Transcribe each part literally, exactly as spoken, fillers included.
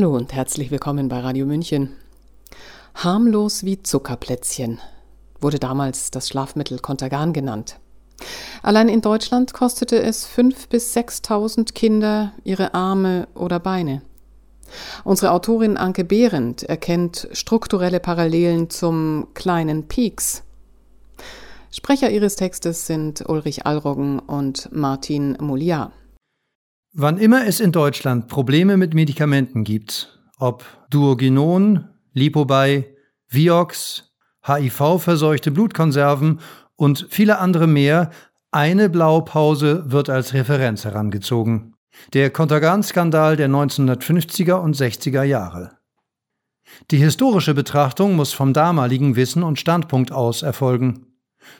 Hallo und herzlich willkommen bei Radio München. Harmlos wie Zuckerplätzchen wurde damals das Schlafmittel Kontergan genannt. Allein in Deutschland kostete es fünftausend bis sechstausend Kinder ihre Arme oder Beine. Unsere Autorin Anke Behrendt erkennt strukturelle Parallelen zum kleinen Pieks. Sprecher ihres Textes sind Ulrich Allroggen und Martin Mouliard. Wann immer es in Deutschland Probleme mit Medikamenten gibt, ob Duogenon, Lipobay, Viox, H I V-verseuchte Blutkonserven und viele andere mehr, eine Blaupause wird als Referenz herangezogen. Der Kontergan-Skandal der neunzehnhundertfünfziger und sechziger Jahre. Die historische Betrachtung muss vom damaligen Wissen und Standpunkt aus erfolgen.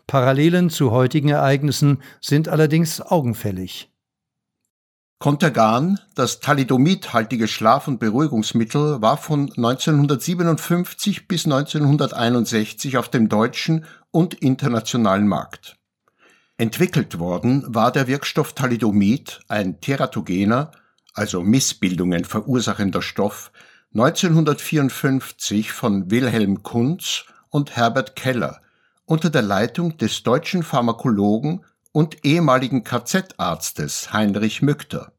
Parallelen zu heutigen Ereignissen sind allerdings augenfällig. Kontergan, das thalidomidhaltige Schlaf- und Beruhigungsmittel, war von neunzehnhundertsiebenundfünfzig bis neunzehnhunderteinundsechzig auf dem deutschen und internationalen Markt. Entwickelt worden war der Wirkstoff Thalidomid, ein teratogener, also Missbildungen verursachender Stoff, neunzehnhundertvierundfünfzig von Wilhelm Kunz und Herbert Keller, unter der Leitung des deutschen Pharmakologen und ehemaligen K Z-Arztes Heinrich Mückter.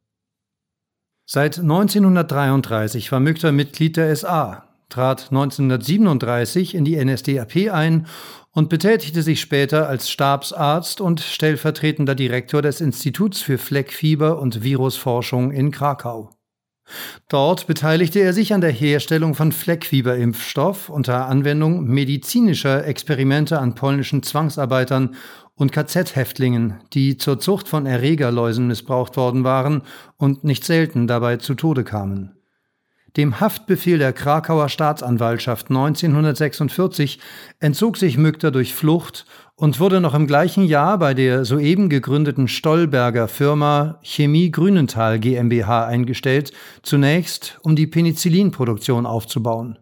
Seit neunzehnhundertdreiunddreißig war Mückter Mitglied der S A, trat neunzehnhundertsiebenunddreißig in die N S D A P ein und betätigte sich später als Stabsarzt und stellvertretender Direktor des Instituts für Fleckfieber und Virusforschung in Krakau. Dort beteiligte er sich an der Herstellung von Fleckfieberimpfstoff unter Anwendung medizinischer Experimente an polnischen Zwangsarbeitern und K Z-Häftlingen, die zur Zucht von Erregerläusen missbraucht worden waren und nicht selten dabei zu Tode kamen. Dem Haftbefehl der Krakauer Staatsanwaltschaft neunzehnhundertsechsundvierzig entzog sich Mückter durch Flucht und wurde noch im gleichen Jahr bei der soeben gegründeten Stolberger Firma Chemie Grünenthal GmbH eingestellt, zunächst um die Penicillinproduktion aufzubauen.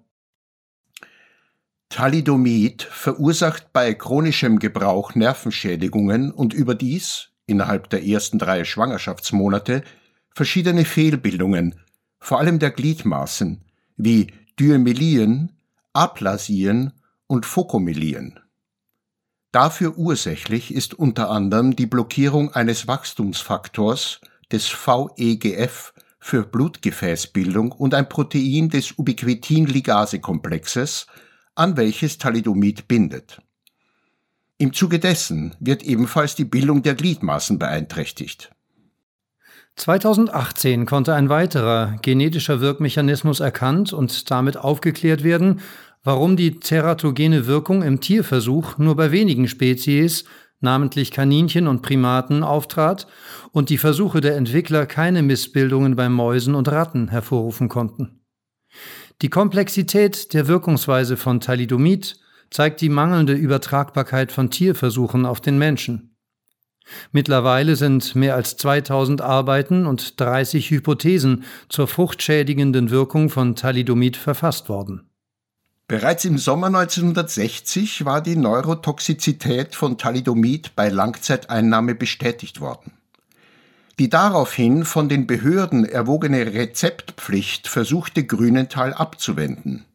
Thalidomid verursacht bei chronischem Gebrauch Nervenschädigungen und überdies, innerhalb der ersten drei Schwangerschaftsmonate, verschiedene Fehlbildungen, vor allem der Gliedmaßen, wie Dyamelien, Aplasien und Fokomelien. Dafür ursächlich ist unter anderem die Blockierung eines Wachstumsfaktors, des V E G F, für Blutgefäßbildung und ein Protein des Ubiquitin-Ligase-Komplexes, an welches Thalidomid bindet. Im Zuge dessen wird ebenfalls die Bildung der Gliedmaßen beeinträchtigt. zweitausendachtzehn konnte ein weiterer genetischer Wirkmechanismus erkannt und damit aufgeklärt werden, warum die teratogene Wirkung im Tierversuch nur bei wenigen Spezies, namentlich Kaninchen und Primaten, auftrat und die Versuche der Entwickler keine Missbildungen bei Mäusen und Ratten hervorrufen konnten. Die Komplexität der Wirkungsweise von Thalidomid zeigt die mangelnde Übertragbarkeit von Tierversuchen auf den Menschen. Mittlerweile sind mehr als zweitausend Arbeiten und dreißig Hypothesen zur fruchtschädigenden Wirkung von Thalidomid verfasst worden. Bereits im Sommer neunzehnhundertsechzig war die Neurotoxizität von Thalidomid bei Langzeiteinnahme bestätigt worden. Die daraufhin von den Behörden erwogene Rezeptpflicht versuchte Grünenthal abzuwenden.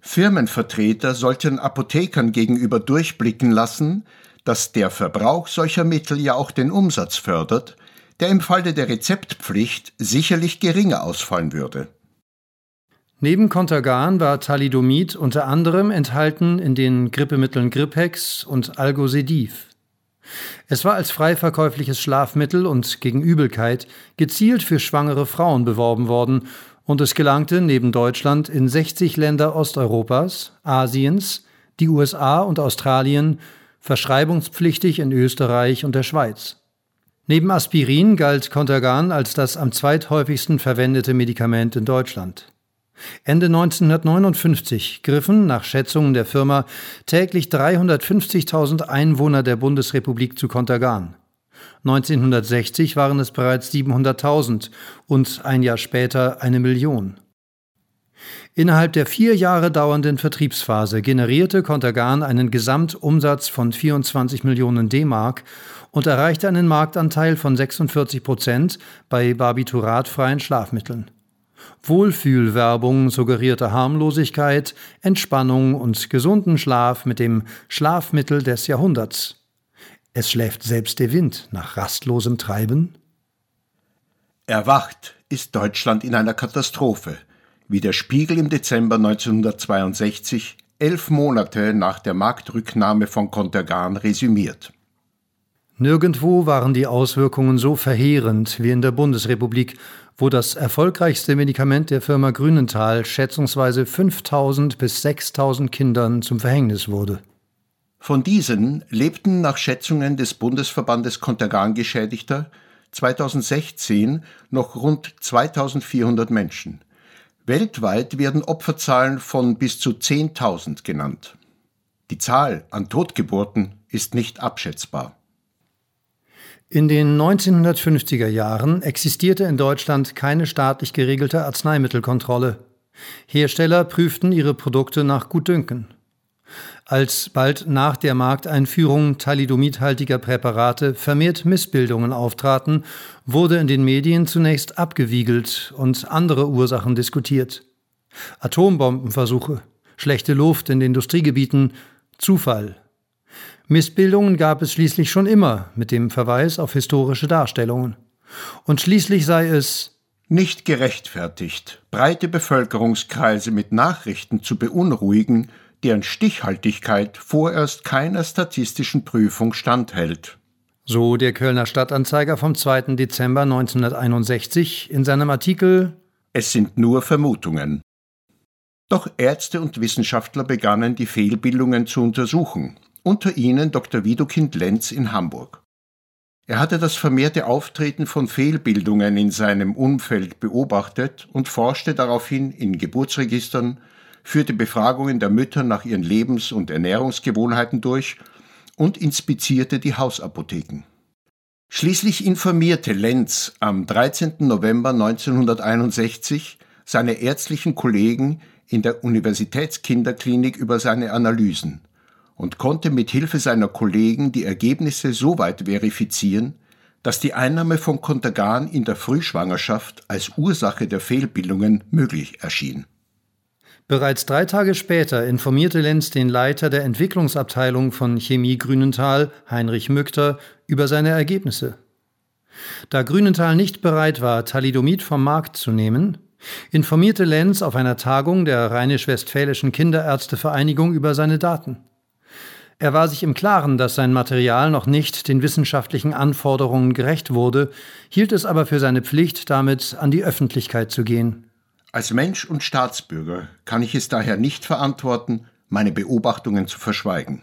Firmenvertreter sollten Apothekern gegenüber durchblicken lassen, dass der Verbrauch solcher Mittel ja auch den Umsatz fördert, der im Falle der Rezeptpflicht sicherlich geringer ausfallen würde. Neben Kontergan war Thalidomid unter anderem enthalten in den Grippemitteln Grippex und Algosediv. Es war als frei verkäufliches Schlafmittel und gegen Übelkeit gezielt für schwangere Frauen beworben worden und es gelangte neben Deutschland in sechzig Länder Osteuropas, Asiens, die U S A und Australien, verschreibungspflichtig in Österreich und der Schweiz. Neben Aspirin galt Kontergan als das am zweithäufigsten verwendete Medikament in Deutschland. Ende neunzehnhundertneunundfünfzig griffen nach Schätzungen der Firma täglich dreihundertfünfzigtausend Einwohner der Bundesrepublik zu Kontergan. neunzehnhundertsechzig waren es bereits siebenhunderttausend und ein Jahr später eine Million. Innerhalb der vier Jahre dauernden Vertriebsphase generierte Kontergan einen Gesamtumsatz von vierundzwanzig Millionen D-Mark und erreichte einen Marktanteil von sechsundvierzig Prozent bei barbituratfreien Schlafmitteln. Wohlfühlwerbung suggerierte Harmlosigkeit, Entspannung und gesunden Schlaf mit dem Schlafmittel des Jahrhunderts. Es schläft selbst der Wind nach rastlosem Treiben. Erwacht ist Deutschland in einer Katastrophe, wie der Spiegel im Dezember neunzehnhundertzweiundsechzig, elf Monate nach der Marktrücknahme von Kontergan, resümiert. Nirgendwo waren die Auswirkungen so verheerend wie in der Bundesrepublik, wo das erfolgreichste Medikament der Firma Grünenthal schätzungsweise fünftausend bis sechstausend Kindern zum Verhängnis wurde. Von diesen lebten nach Schätzungen des Bundesverbandes Kontergan-Geschädigter zweitausendsechzehn noch rund zweitausendvierhundert Menschen. Weltweit werden Opferzahlen von bis zu zehntausend genannt. Die Zahl an Totgeburten ist nicht abschätzbar. In den neunzehnhundertfünfziger Jahren existierte in Deutschland keine staatlich geregelte Arzneimittelkontrolle. Hersteller prüften ihre Produkte nach Gutdünken. Als bald nach der Markteinführung thalidomidhaltiger Präparate vermehrt Missbildungen auftraten, wurde in den Medien zunächst abgewiegelt und andere Ursachen diskutiert. Atombombenversuche, schlechte Luft in den Industriegebieten, Zufall. Missbildungen gab es schließlich schon immer mit dem Verweis auf historische Darstellungen. Und schließlich sei es nicht gerechtfertigt, breite Bevölkerungskreise mit Nachrichten zu beunruhigen, deren Stichhaltigkeit vorerst keiner statistischen Prüfung standhält. So der Kölner Stadtanzeiger vom zweiten Dezember neunzehnhunderteinundsechzig in seinem Artikel »Es sind nur Vermutungen«. Doch Ärzte und Wissenschaftler begannen, die Fehlbildungen zu untersuchen. Unter ihnen Doktor Widukind Lenz in Hamburg. Er hatte das vermehrte Auftreten von Fehlbildungen in seinem Umfeld beobachtet und forschte daraufhin in Geburtsregistern, führte Befragungen der Mütter nach ihren Lebens- und Ernährungsgewohnheiten durch und inspizierte die Hausapotheken. Schließlich informierte Lenz am dreizehnten November neunzehnhunderteinundsechzig seine ärztlichen Kollegen in der Universitätskinderklinik über seine Analysen und konnte mit Hilfe seiner Kollegen die Ergebnisse soweit verifizieren, dass die Einnahme von Kontergan in der Frühschwangerschaft als Ursache der Fehlbildungen möglich erschien. Bereits drei Tage später informierte Lenz den Leiter der Entwicklungsabteilung von Chemie Grünenthal, Heinrich Mückter, über seine Ergebnisse. Da Grünenthal nicht bereit war, Thalidomid vom Markt zu nehmen, informierte Lenz auf einer Tagung der Rheinisch-Westfälischen Kinderärztevereinigung über seine Daten. Er war sich im Klaren, dass sein Material noch nicht den wissenschaftlichen Anforderungen gerecht wurde, hielt es aber für seine Pflicht, damit an die Öffentlichkeit zu gehen. Als Mensch und Staatsbürger kann ich es daher nicht verantworten, meine Beobachtungen zu verschweigen.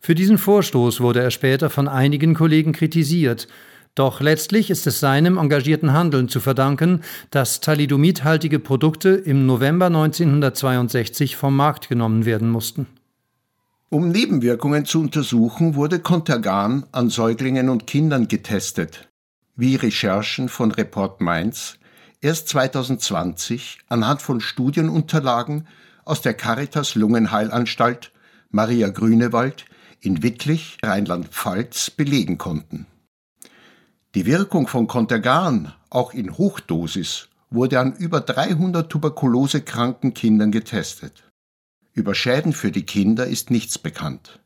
Für diesen Vorstoß wurde er später von einigen Kollegen kritisiert. Doch letztlich ist es seinem engagierten Handeln zu verdanken, dass thalidomidhaltige Produkte im November neunzehnhundertzweiundsechzig vom Markt genommen werden mussten. Um Nebenwirkungen zu untersuchen, wurde Kontergan an Säuglingen und Kindern getestet, wie Recherchen von Report Mainz erst zweitausendzwanzig anhand von Studienunterlagen aus der Caritas Lungenheilanstalt Maria Grünewald in Wittlich, Rheinland-Pfalz, belegen konnten. Die Wirkung von Kontergan, auch in Hochdosis, wurde an über dreihundert tuberkulosekranken Kindern getestet. Über Schäden für die Kinder ist nichts bekannt.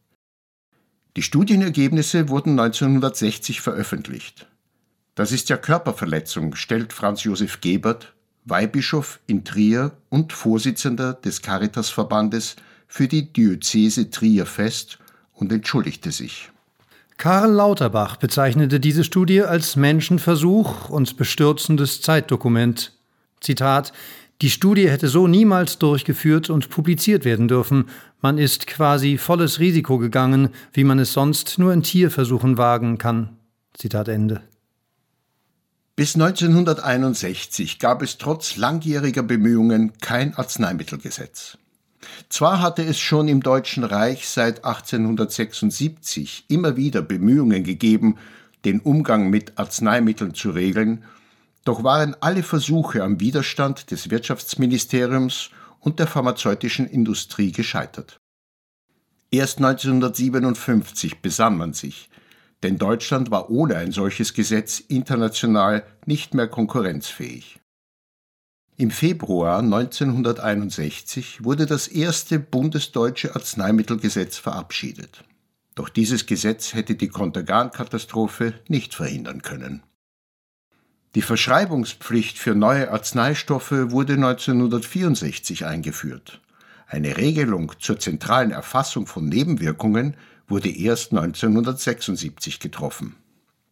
Die Studienergebnisse wurden neunzehnhundertsechzig veröffentlicht. Das ist ja Körperverletzung, stellt Franz Josef Gebert, Weihbischof in Trier und Vorsitzender des Caritasverbandes für die Diözese Trier fest und entschuldigte sich. Karl Lauterbach bezeichnete diese Studie als Menschenversuch und bestürzendes Zeitdokument. Zitat: Die Studie hätte so niemals durchgeführt und publiziert werden dürfen. Man ist quasi volles Risiko gegangen, wie man es sonst nur in Tierversuchen wagen kann. Zitat Ende. Bis neunzehnhunderteinundsechzig gab es trotz langjähriger Bemühungen kein Arzneimittelgesetz. Zwar hatte es schon im Deutschen Reich seit achtzehnhundertsechsundsiebzig immer wieder Bemühungen gegeben, den Umgang mit Arzneimitteln zu regeln, doch waren alle Versuche am Widerstand des Wirtschaftsministeriums und der pharmazeutischen Industrie gescheitert. Erst neunzehnhundertsiebenundfünfzig besann man sich, denn Deutschland war ohne ein solches Gesetz international nicht mehr konkurrenzfähig. Im Februar neunzehnhunderteinundsechzig wurde das erste bundesdeutsche Arzneimittelgesetz verabschiedet. Doch dieses Gesetz hätte die Kontergan-Katastrophe nicht verhindern können. Die Verschreibungspflicht für neue Arzneistoffe wurde neunzehnhundertvierundsechzig eingeführt. Eine Regelung zur zentralen Erfassung von Nebenwirkungen wurde erst neunzehnhundertsechsundsiebzig getroffen.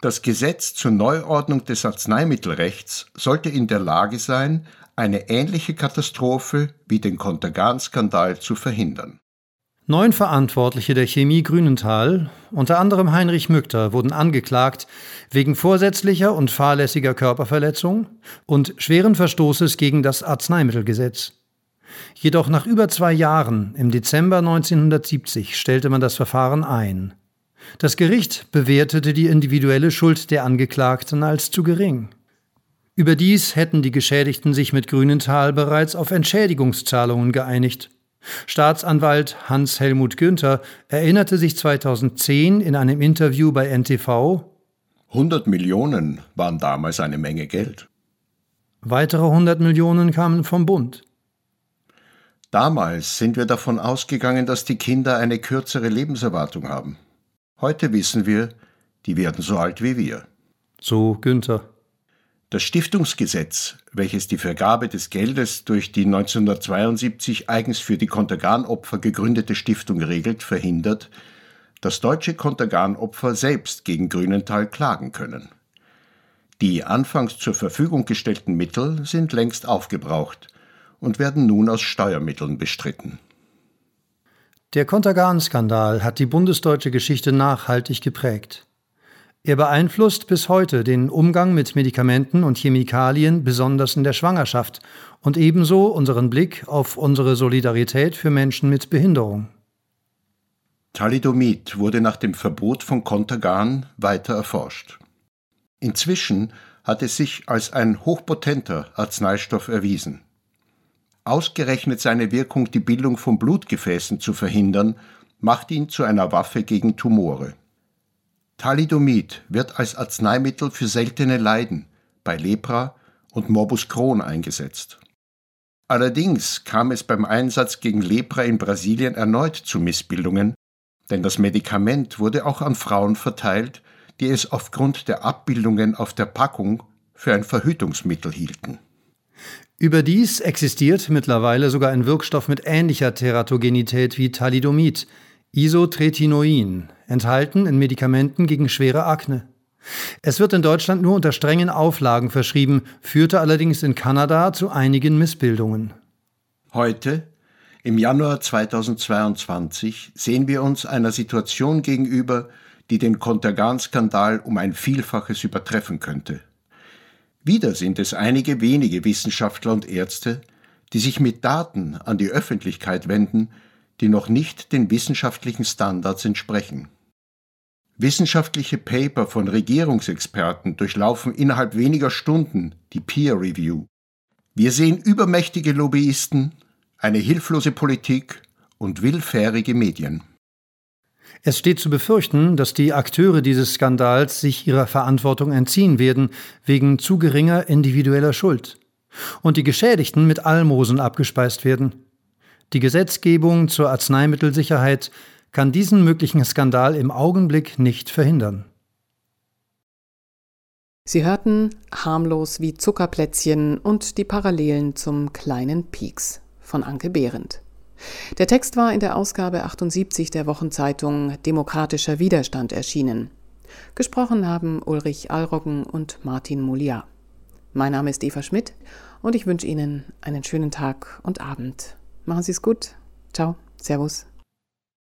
Das Gesetz zur Neuordnung des Arzneimittelrechts sollte in der Lage sein, eine ähnliche Katastrophe wie den Kontergan-Skandal zu verhindern. Neun Verantwortliche der Chemie Grünenthal, unter anderem Heinrich Mückter, wurden angeklagt wegen vorsätzlicher und fahrlässiger Körperverletzung und schweren Verstoßes gegen das Arzneimittelgesetz. Jedoch nach über zwei Jahren, im Dezember neunzehnhundertsiebzig, stellte man das Verfahren ein. Das Gericht bewertete die individuelle Schuld der Angeklagten als zu gering. Überdies hätten die Geschädigten sich mit Grünenthal bereits auf Entschädigungszahlungen geeinigt. Staatsanwalt Hans-Helmut Günther erinnerte sich zweitausendzehn in einem Interview bei en te vau: hundert Millionen waren damals eine Menge Geld. Weitere hundert Millionen kamen vom Bund. Damals sind wir davon ausgegangen, dass die Kinder eine kürzere Lebenserwartung haben. Heute wissen wir, die werden so alt wie wir. So Günther. Das Stiftungsgesetz, welches die Vergabe des Geldes durch die neunzehnhundertzweiundsiebzig eigens für die Kontergan-Opfer gegründete Stiftung regelt, verhindert, dass deutsche Kontergan-Opfer selbst gegen Grünenthal klagen können. Die anfangs zur Verfügung gestellten Mittel sind längst aufgebraucht und werden nun aus Steuermitteln bestritten. Der Kontergan-Skandal hat die bundesdeutsche Geschichte nachhaltig geprägt. Er beeinflusst bis heute den Umgang mit Medikamenten und Chemikalien, besonders in der Schwangerschaft, und ebenso unseren Blick auf unsere Solidarität für Menschen mit Behinderung. Thalidomid wurde nach dem Verbot von Kontergan weiter erforscht. Inzwischen hat es sich als ein hochpotenter Arzneistoff erwiesen. Ausgerechnet seine Wirkung, die Bildung von Blutgefäßen zu verhindern, macht ihn zu einer Waffe gegen Tumore. Thalidomid wird als Arzneimittel für seltene Leiden bei Lepra und Morbus Crohn eingesetzt. Allerdings kam es beim Einsatz gegen Lepra in Brasilien erneut zu Missbildungen, denn das Medikament wurde auch an Frauen verteilt, die es aufgrund der Abbildungen auf der Packung für ein Verhütungsmittel hielten. Überdies existiert mittlerweile sogar ein Wirkstoff mit ähnlicher Teratogenität wie Thalidomid, Isotretinoin, enthalten in Medikamenten gegen schwere Akne. Es wird in Deutschland nur unter strengen Auflagen verschrieben, führte allerdings in Kanada zu einigen Missbildungen. Heute, im Januar zweitausendzweiundzwanzig, sehen wir uns einer Situation gegenüber, die den Kontergan-Skandal um ein Vielfaches übertreffen könnte. Wieder sind es einige wenige Wissenschaftler und Ärzte, die sich mit Daten an die Öffentlichkeit wenden, die noch nicht den wissenschaftlichen Standards entsprechen. Wissenschaftliche Paper von Regierungsexperten durchlaufen innerhalb weniger Stunden die Peer Review. Wir sehen übermächtige Lobbyisten, eine hilflose Politik und willfährige Medien. Es steht zu befürchten, dass die Akteure dieses Skandals sich ihrer Verantwortung entziehen werden, wegen zu geringer individueller Schuld. Und die Geschädigten mit Almosen abgespeist werden. Die Gesetzgebung zur Arzneimittelsicherheit kann diesen möglichen Skandal im Augenblick nicht verhindern. Sie hörten Harmlos wie Zuckerplätzchen und die Parallelen zum kleinen Pieks von Anke Behrendt. Der Text war in der Ausgabe achtundsiebzig der Wochenzeitung Demokratischer Widerstand erschienen. Gesprochen haben Ulrich Allroggen und Martin Mouliard. Mein Name ist Eva Schmidt und ich wünsche Ihnen einen schönen Tag und Abend. Machen Sie es gut. Ciao. Servus.